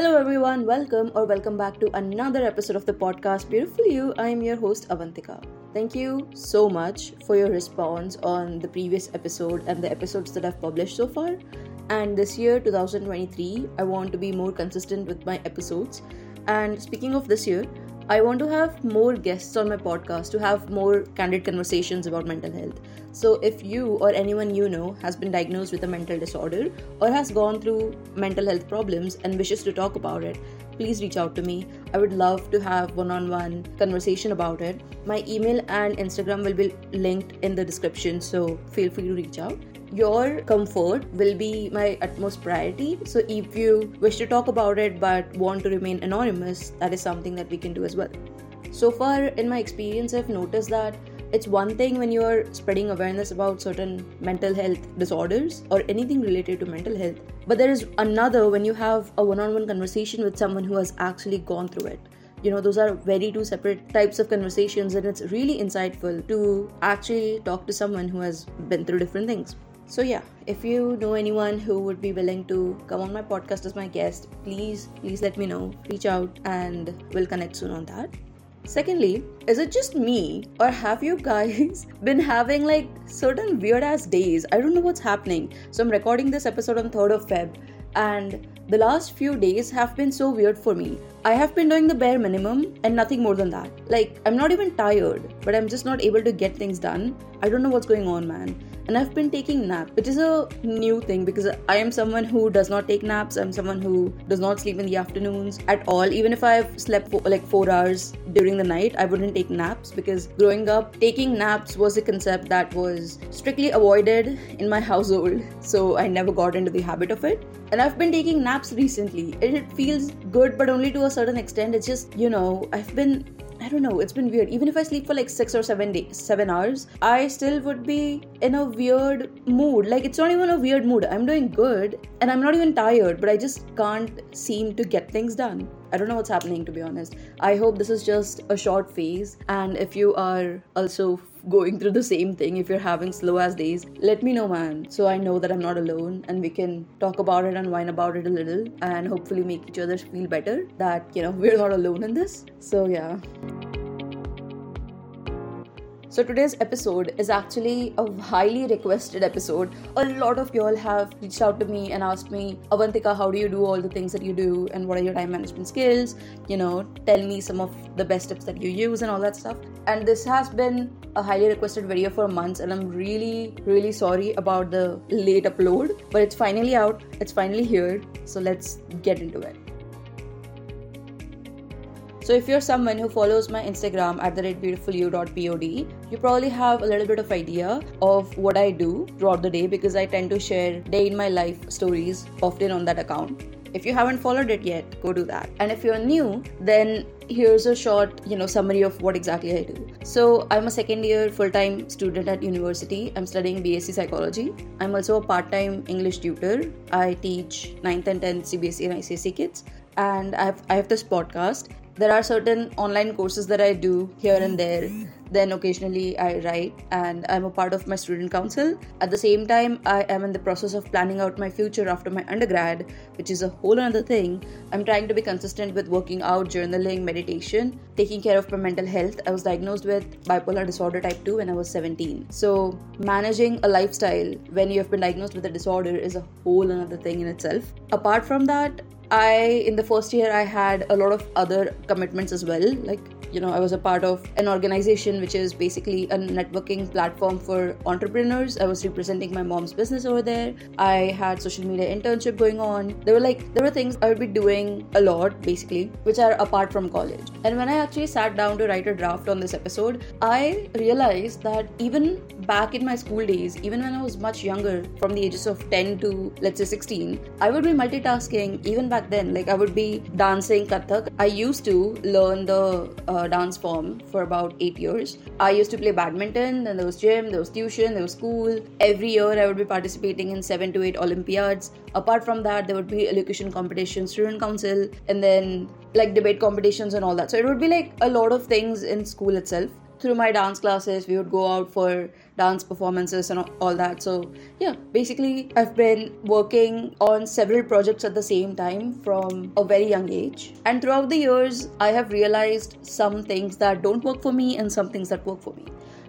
Hello everyone, welcome back to another episode of the podcast Beautiful You. I am your host Avantika. Thank you so much for your response on the previous episode and the episodes that I've published so far. And this year, 2023, I want to be more consistent with my episodes. And speaking of this year, I want to have more guests on my podcast to have more candid conversations about mental health. So if you or anyone you know has been diagnosed with a mental disorder or has gone through mental health problems and wishes to talk about it, please reach out to me. I would love to have one-on-one conversation about it. My email and Instagram will be linked in the description, so feel free to reach out. Your comfort will be my utmost priority. So if you wish to talk about it but want to remain anonymous, that is something that we can do as well. So far in my experience, I've noticed that it's one thing when you're spreading awareness about certain mental health disorders or anything related to mental health, but there is another when you have a one-on-one conversation with someone who has actually gone through it. You know, those are very two separate types of conversations, and it's really insightful to actually talk to someone who has been through different things. So yeah, if you know anyone who would be willing to come on my podcast as my guest, please let me know. Reach out and we'll connect soon on that. Secondly, is it just me or have you guys been having like certain weird ass days? I don't know what's happening. So I'm recording this episode on 3rd of Feb and the last few days have been so weird for me. I have been doing the bare minimum and nothing more than that. Like, I'm not even tired, but I'm just not able to get things done. I don't know what's going on, man. And I've been taking naps, which is a new thing because I am someone who does not take naps. I'm someone who does not sleep in the afternoons at all. Even if I've slept for like 4 hours during the night, I wouldn't take naps because growing up, taking naps was a concept that was strictly avoided in my household. So I never got into the habit of it. And I've been taking naps recently and it feels good, but only to a certain extent. It's just, you know, it's been weird. Even if I sleep for like 6 or 7 hours, I still would be in a weird mood. Like, it's not even a weird mood. I'm doing good and I'm not even tired, but I just can't seem to get things done. I don't know what's happening, to be honest. I hope this is just a short phase. And if you are also going through the same thing, if you're having slow ass days, let me know, man. So I know that I'm not alone and we can talk about it and whine about it a little and hopefully make each other feel better that, you know, we're not alone in this. So yeah. So today's episode is actually a highly requested episode. A lot of y'all have reached out to me and asked me, Avantika, how do you do all the things that you do and what are your time management skills? You know, tell me some of the best tips that you use and all that stuff. And this has been a highly requested video for months and I'm really sorry about the late upload, but it's finally out. It's finally here. So let's get into it. So if you're someone who follows my Instagram at @beautifulyou.pod, you probably have a little bit of idea of what I do throughout the day because I tend to share day in my life stories often on that account. If you haven't followed it yet, go do that. And if you're new, then here's a short, summary of what exactly I do. So I'm a second-year full-time student at university. I'm studying BSc Psychology. I'm also a part-time English tutor. I teach 9th and 10th CBSE and ICSE kids. And I have this podcast. There are certain online courses that I do here and there. Then occasionally I write and I'm a part of my student council. At the same time, I am in the process of planning out my future after my undergrad, which is a whole other thing. I'm trying to be consistent with working out, journaling, meditation, taking care of my mental health. I was diagnosed with bipolar disorder type 2 when I was 17. So managing a lifestyle when you have been diagnosed with a disorder is a whole other thing in itself. Apart from that, in the first year, I had a lot of other commitments as well. Like, I was a part of an organization which is basically a networking platform for entrepreneurs. I was representing my mom's business over there. I had social media internship going on. There were things I would be doing a lot, basically, which are apart from college. And when I actually sat down to write a draft on this episode, I realized that even back in my school days, even when I was much younger, from the ages of 10 to, let's say, 16, I would be multitasking even back then. Like, I would be dancing kathak. I used to learn the dance form for about 8 years. I used to play badminton, then there was gym, there was tuition, there was school. Every year I would be participating in 7 to 8 Olympiads. Apart from that, there would be elocution competitions, student council, and then like debate competitions and all that. So it would be like a lot of things in school itself. through my dance classes, we would go out for dance performances and all that. So yeah, basically I've been working on several projects at the same time from a very young age. And throughout the years, I have realized some things that don't work for me and some things that work for me.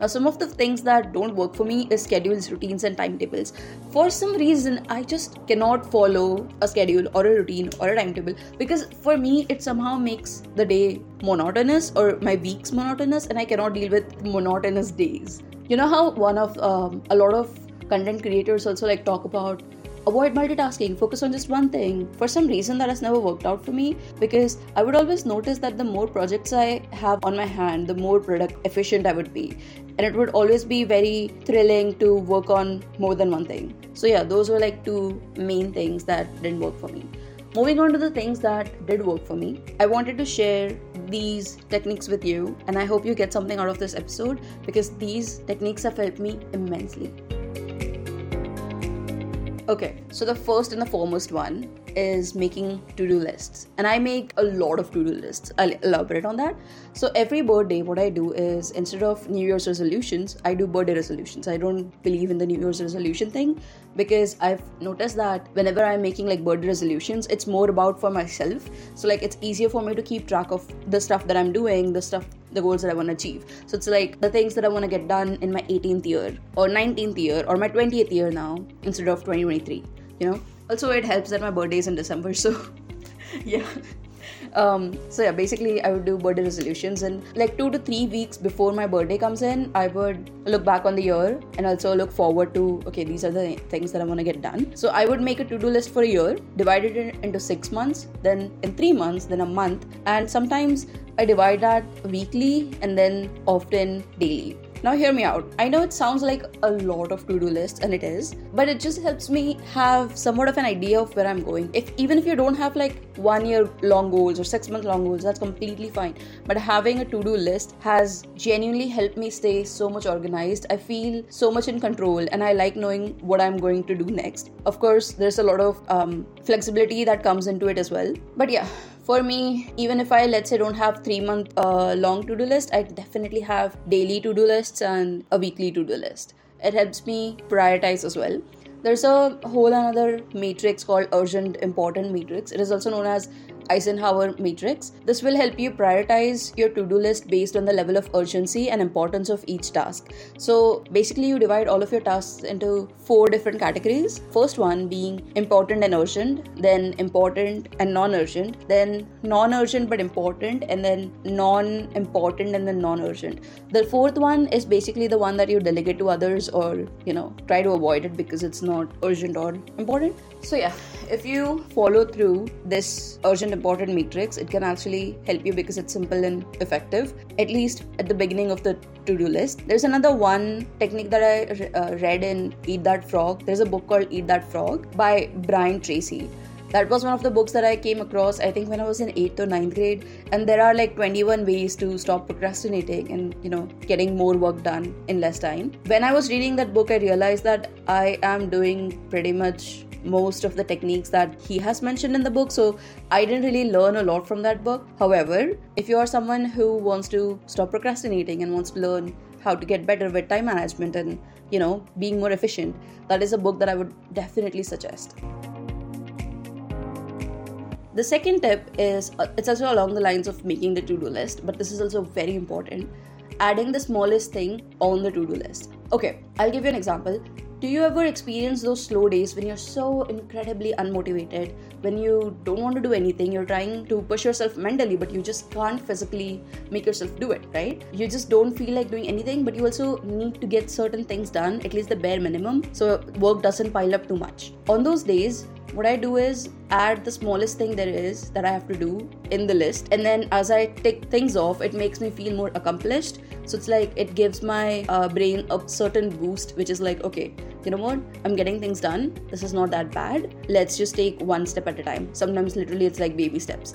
Now, some of the things that don't work for me is schedules, routines, and timetables. For some reason, I just cannot follow a schedule or a routine or a timetable, because for me, it somehow makes the day monotonous or my weeks monotonous, and I cannot deal with monotonous days. You know how one of a lot of content creators also like talk about avoid multitasking, focus on just one thing. For some reason, that has never worked out for me, because I would always notice that the more projects I have on my hand, the more product efficient I would be. And it would always be very thrilling to work on more than one thing. So yeah, those were like two main things that didn't work for me. Moving on to the things that did work for me, I wanted to share these techniques with you, and I hope you get something out of this episode, because these techniques have helped me immensely. Okay, so the first and the foremost one is making to-do lists. And I make a lot of to-do lists. I'll elaborate on that. So every birthday, what I do is, instead of New Year's resolutions, I do birthday resolutions. I don't believe in the New Year's resolution thing, because I've noticed that whenever I'm making like birthday resolutions, it's more about for myself. So like it's easier for me to keep track of the stuff that I'm doing, the goals that I want to achieve. So it's like the things that I want to get done in my 18th year or 19th year or my 20th year now, instead of 2023, you know. Also, it helps that my birthday is in December, so yeah. So yeah, basically I would do birthday resolutions, and like 2 to 3 weeks before my birthday comes in, I would look back on the year and also look forward to, okay, these are the things that I want to get done. So I would make a to-do list for a year, divided it into 6 months, then in 3 months, then a month, and sometimes I divide that weekly and then often daily. Now hear me out. I know it sounds like a lot of to-do lists, and it is, but it just helps me have somewhat of an idea of where I'm going. Even if you don't have like 1 year long goals or 6 month long goals, that's completely fine. But having a to-do list has genuinely helped me stay so much organized. I feel so much in control, and I like knowing what I'm going to do next. Of course, there's a lot of flexibility that comes into it as well. But yeah. For me, even if I, let's say, don't have 3 month long to-do list, I definitely have daily to-do lists and a weekly to-do list. It helps me prioritize as well. There's a whole another matrix called urgent important matrix. It is also known as Eisenhower matrix. This will help you prioritize your to-do list based on the level of urgency and importance of each task. So basically you divide all of your tasks into 4 different categories. First one being important and urgent, then important and non-urgent, then non-urgent but important, and then non-important and then non-urgent. The fourth one is basically the one that you delegate to others, or you know, try to avoid it because it's not urgent or important. So yeah, if you follow through this urgent important matrix, it can actually help you because it's simple and effective, at least at the beginning of the to-do list. There's another one technique that I read in Eat That Frog. There's a book called Eat That Frog by Brian Tracy. That was one of the books that I came across, I think, when I was in 8th or 9th grade. And there are like 21 ways to stop procrastinating and, you know, getting more work done in less time. When I was reading that book, I realized that I am doing pretty much most of the techniques that he has mentioned in the book, so I didn't really learn a lot from that book. However, if you are someone who wants to stop procrastinating and wants to learn how to get better with time management and, you know, being more efficient, that is a book that I would definitely suggest. The second tip is, it's also along the lines of making the to-do list, but this is also very important, adding the smallest thing on the to-do list. Okay, I'll give you an example. Do you ever experience those slow days when you're so incredibly unmotivated, when you don't want to do anything, you're trying to push yourself mentally, but you just can't physically make yourself do it, right? You just don't feel like doing anything, but you also need to get certain things done, at least the bare minimum, so work doesn't pile up too much. On those days, what I do is add the smallest thing there is that I have to do in the list, and then as I tick things off, it makes me feel more accomplished. So it's like it gives my brain a certain boost, which is like, okay, you know what, I'm getting things done, this is not that bad, let's just take one step at a time. Sometimes literally it's like baby steps.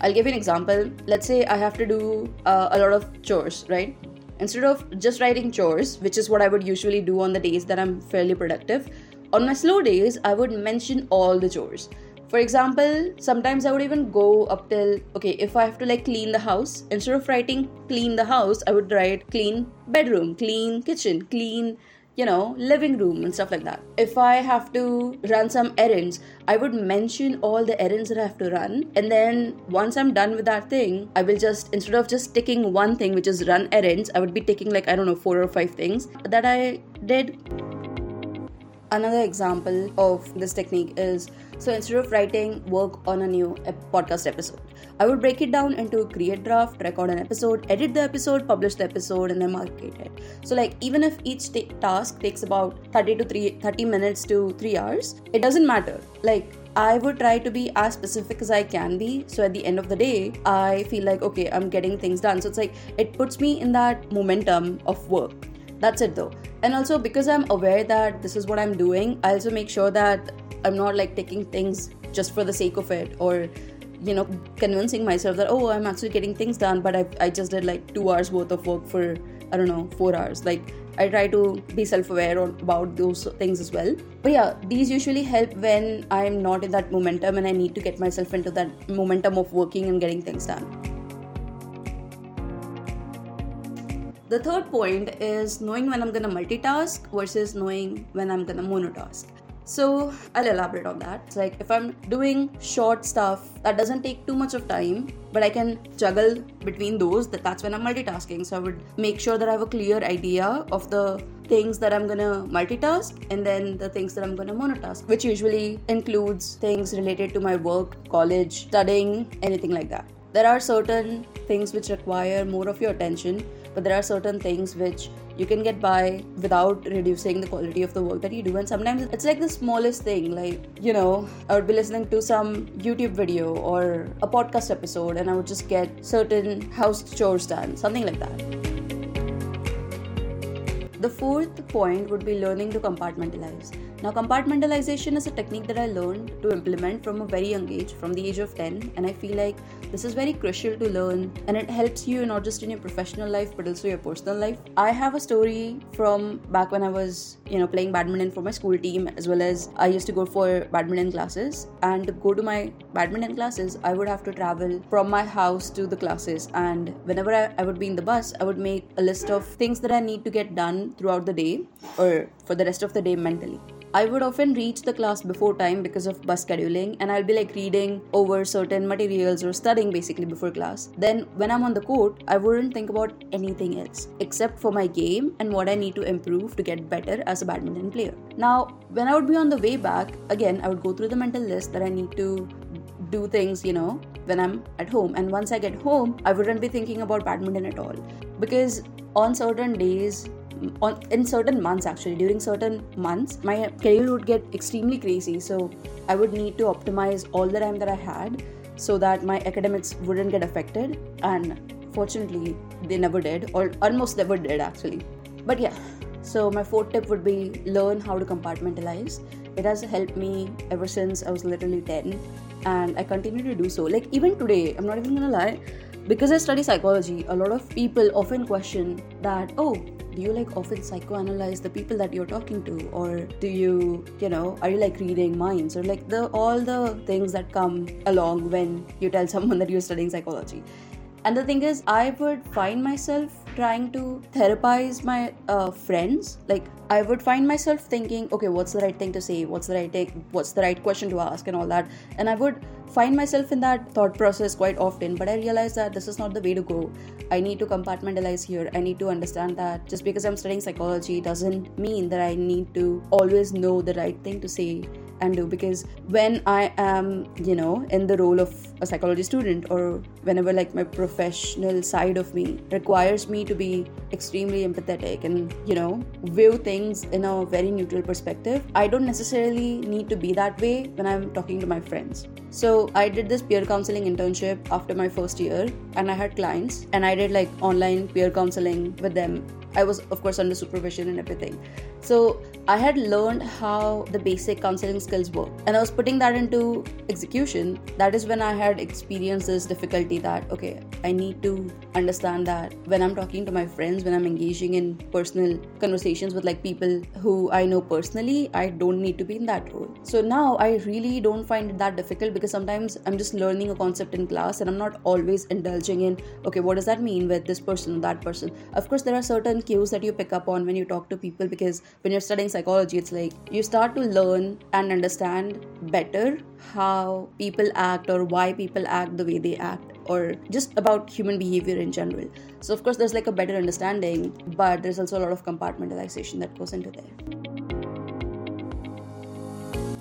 I'll give you an example. Let's say I have to do a lot of chores, right? Instead of just writing chores, which is what I would usually do on the days that I'm fairly productive, on my slow days, I would mention all the chores. For example, sometimes I would even go up till, okay, if I have to like clean the house, instead of writing clean the house, I would write clean bedroom, clean kitchen, clean, you know, living room and stuff like that. If I have to run some errands, I would mention all the errands that I have to run. And then once I'm done with that thing, I will just, instead of just ticking one thing, which is run errands, I would be ticking like, I don't know, 4 or 5 things that I did. Another example of this technique is, so instead of writing work on a new podcast episode, I would break it down into create draft, record an episode, edit the episode, publish the episode, and then market it. So like even if each task takes about 30 minutes to 3 hours, it doesn't matter. Like I would try to be as specific as I can be. So at the end of the day, I feel like, okay, I'm getting things done. So it's like, it puts me in that momentum of work. That's it though. And also because I'm aware that this is what I'm doing, I also make sure that I'm not like taking things just for the sake of it, or, you know, convincing myself that, oh, I'm actually getting things done, but I just did like 2 hours worth of work for, I don't know, 4 hours. Like I try to be self-aware about those things as well. But yeah, these usually help when I'm not in that momentum and I need to get myself into that momentum of working and getting things done. The third point is knowing when I'm going to multitask versus knowing when I'm going to monotask. So I'll elaborate on that. It's like if I'm doing short stuff that doesn't take too much of time, but I can juggle between those, that's when I'm multitasking. So I would make sure that I have a clear idea of the things that I'm going to multitask and then the things that I'm going to monotask, which usually includes things related to my work, college, studying, anything like that. There are certain things which require more of your attention, but there are certain things which you can get by without reducing the quality of the work that you do. And sometimes it's like the smallest thing, like, you know, I would be listening to some YouTube video or a podcast episode and I would just get certain house chores done, something like that. The fourth point would be learning to compartmentalize. Now, compartmentalization is a technique that I learned to implement from a very young age, from the age of 10, and I feel like this is very crucial to learn and it helps you not just in your professional life but also your personal life. I have a story from back when I was, you know, playing badminton for my school team, as well as I used to go for badminton classes, and to go to my badminton classes, I would have to travel from my house to the classes, and whenever I would be in the bus, I would make a list of things that I need to get done throughout the day or for the rest of the day mentally. I would often reach the class before time because of bus scheduling, and I'll be like reading over certain materials or studying basically before class. Then when I'm on the court, I wouldn't think about anything else except for my game and what I need to improve to get better as a badminton player. Now, when I would be on the way back, again, I would go through the mental list that I need to do things, you know, when I'm at home. And once I get home, I wouldn't be thinking about badminton at all, because on certain days, in certain months actually, during certain months, my schedule would get extremely crazy, so I would need to optimize all the time that I had so that my academics wouldn't get affected, and fortunately they never did, or almost never did actually. But yeah, so my fourth tip would be learn how to compartmentalize. It has helped me ever since I was literally 10, and I continue to do so. Like even today, I'm not even gonna lie, because I study psychology, a lot of people often question that, oh, do you like often psychoanalyze the people that you're talking to, or do you, you know, are you like reading minds, or like the all the things that come along when you tell someone that you're studying psychology. And the thing is, I would find myself trying to therapize my friends. Like I would find myself thinking, okay, what's the right thing to say? What's the right question to ask and all that? And I would find myself in that thought process quite often, but I realized that this is not the way to go. I need to compartmentalize here. I need to understand that just because I'm studying psychology doesn't mean that I need to always know the right thing to say and do, because when I am, you know, in the role of a psychology student, or whenever like my professional side of me requires me to be extremely empathetic and, you know, view things in a very neutral perspective, I don't necessarily need to be that way when I'm talking to my friends. So I did this peer counseling internship after my first year, and I had clients and I did like online peer counseling with them. I was, of course, under supervision and everything. So I had learned how the basic counseling skills work, and I was putting that into execution. That is when I had experienced this difficulty that, okay, I need to understand that when I'm talking to my friends, when I'm engaging in personal conversations with like people who I know personally, I don't need to be in that role. So now I really don't find it that difficult, because sometimes I'm just learning a concept in class and I'm not always indulging in, okay, what does that mean with this person or that person? Of course, there are certain cues that you pick up on when you talk to people, because when you're studying psychology, it's like you start to learn and understand better how people act or why people act the way they act, or just about human behavior in general. So of course, there's like a better understanding, but there's also a lot of compartmentalization that goes into there.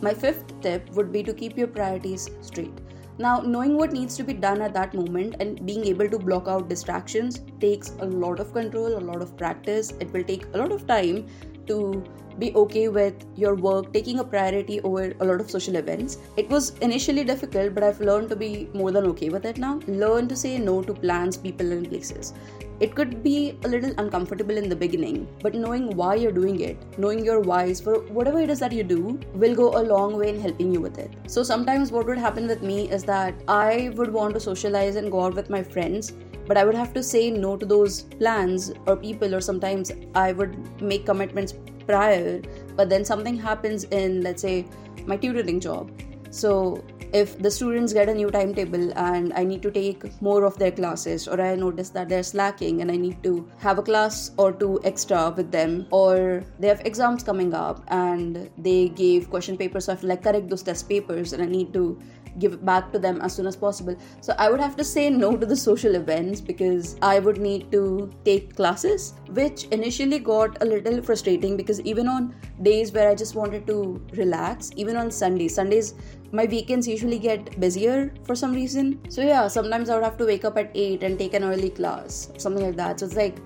My fifth tip would be to keep your priorities straight. Now, knowing what needs to be done at that moment and being able to block out distractions takes a lot of control, a lot of practice. It will take a lot of time to be okay with your work taking a priority over a lot of social events. It was initially difficult, but I've learned to be more than okay with it now. Learn to say no to plans, people, and places. It could be a little uncomfortable in the beginning, but knowing why you're doing it, knowing your whys for whatever it is that you do, will go a long way in helping you with it. So sometimes what would happen with me is that I would want to socialize and go out with my friends, but I would have to say no to those plans or people, or sometimes I would make commitments prior, but then something happens in, let's say, my tutoring job. So if the students get a new timetable and I need to take more of their classes, or I notice that they're slacking and I need to have a class or two extra with them, or they have exams coming up and they gave question papers, so I have to like correct those test papers and I need to give it back to them as soon as possible. So I would have to say no to the social events because I would need to take classes, which initially got a little frustrating, because even on days where I just wanted to relax, even on Sundays, my weekends usually get busier for some reason. So yeah, sometimes I would have to wake up at 8 and take an early class, something like that. So it's like,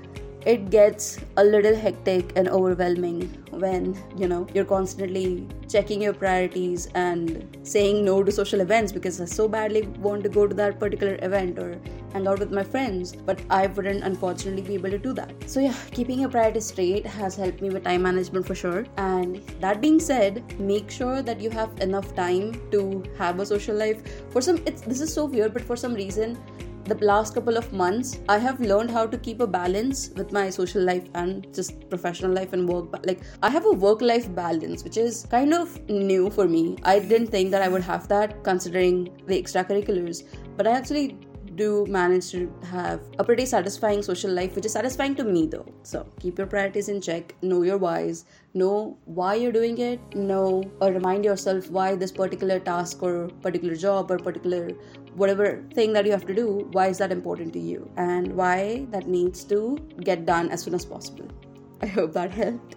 it gets a little hectic and overwhelming when, you're constantly checking your priorities and saying no to social events because I so badly want to go to that particular event or hang out with my friends, but I wouldn't unfortunately be able to do that. So yeah, keeping your priorities straight has helped me with time management for sure. And that being said, make sure that you have enough time to have a social life. This is so weird, but for some reason, the last couple of months, I have learned how to keep a balance with my social life and just professional life and work. Like, I have a work-life balance, which is kind of new for me. I didn't think that I would have that considering the extracurriculars, but I actually do manage to have a pretty satisfying social life, which is satisfying to me though. So keep your priorities in check, know your whys, know why you're doing it, or remind yourself why this particular task or particular job or particular whatever thing that you have to do, why is that important to you and why that needs to get done as soon as possible. I hope that helped.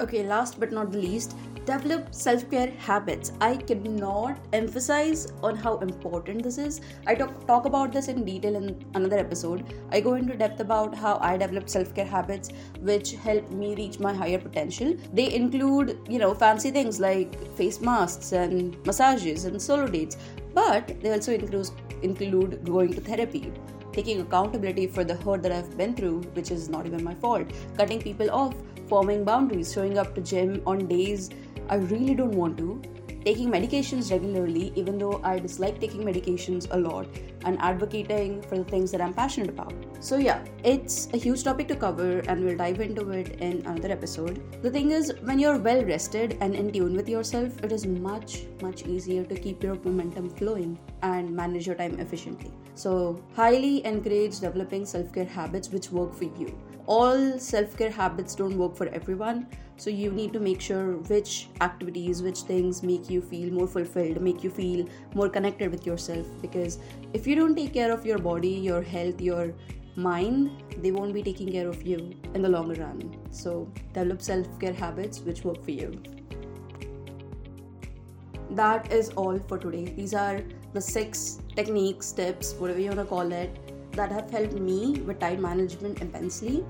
Okay, last but not the least, develop self-care habits. I cannot emphasize on how important this is. I talk about this in detail in another episode. I go into depth about how I developed self-care habits which helped me reach my higher potential. They include, fancy things like face masks and massages and solo dates, but they also include going to therapy, taking accountability for the hurt that I've been through, which is not even my fault, cutting people off, forming boundaries, showing up to gym on days I really don't want to, taking medications regularly, even though I dislike taking medications a lot, and advocating for the things that I'm passionate about. So yeah, it's a huge topic to cover and we'll dive into it in another episode. The thing is, when you're well rested and in tune with yourself, it is much, much easier to keep your momentum flowing and manage your time efficiently. So highly encourage developing self-care habits which work for you. All self-care habits don't work for everyone, so you need to make sure which activities, which things make you feel more fulfilled, make you feel more connected with yourself, because if you don't take care of your body, your health, your mind, they won't be taking care of you in the long run. So develop self-care habits which work for you. That is all for today. These are the 6 techniques, tips, whatever you want to call it, that have helped me with time management immensely.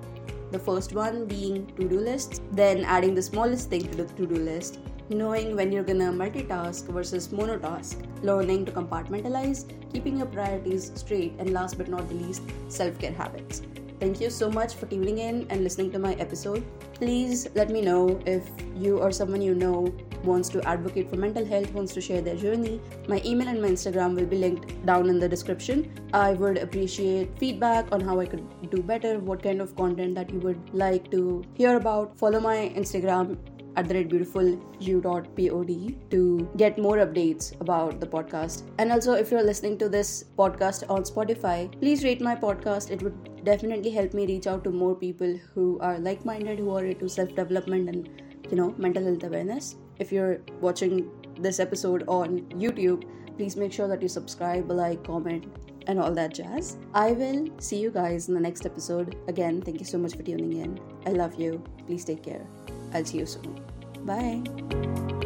The first one being to-do lists, then adding the smallest thing to the to-do list, knowing when you're gonna multitask versus monotask, learning to compartmentalize, keeping your priorities straight, and last but not the least, self-care habits. Thank you so much for tuning in and listening to my episode. Please let me know if you or someone you know wants to advocate for mental health, wants to share their journey. My email and my Instagram will be linked down in the description. I would appreciate feedback on how I could do better, what kind of content that you would like to hear about. Follow my Instagram @beautifulyou.pod to get more updates about the podcast. And also, if you're listening to this podcast on Spotify, please rate my podcast. It would definitely help me reach out to more people who are like-minded, who are into self-development and, mental health awareness. If you're watching this episode on YouTube, please make sure that you subscribe, like, comment, and all that jazz. I will see you guys in the next episode. Again, thank you so much for tuning in. I love you. Please take care. I'll see you soon. Bye.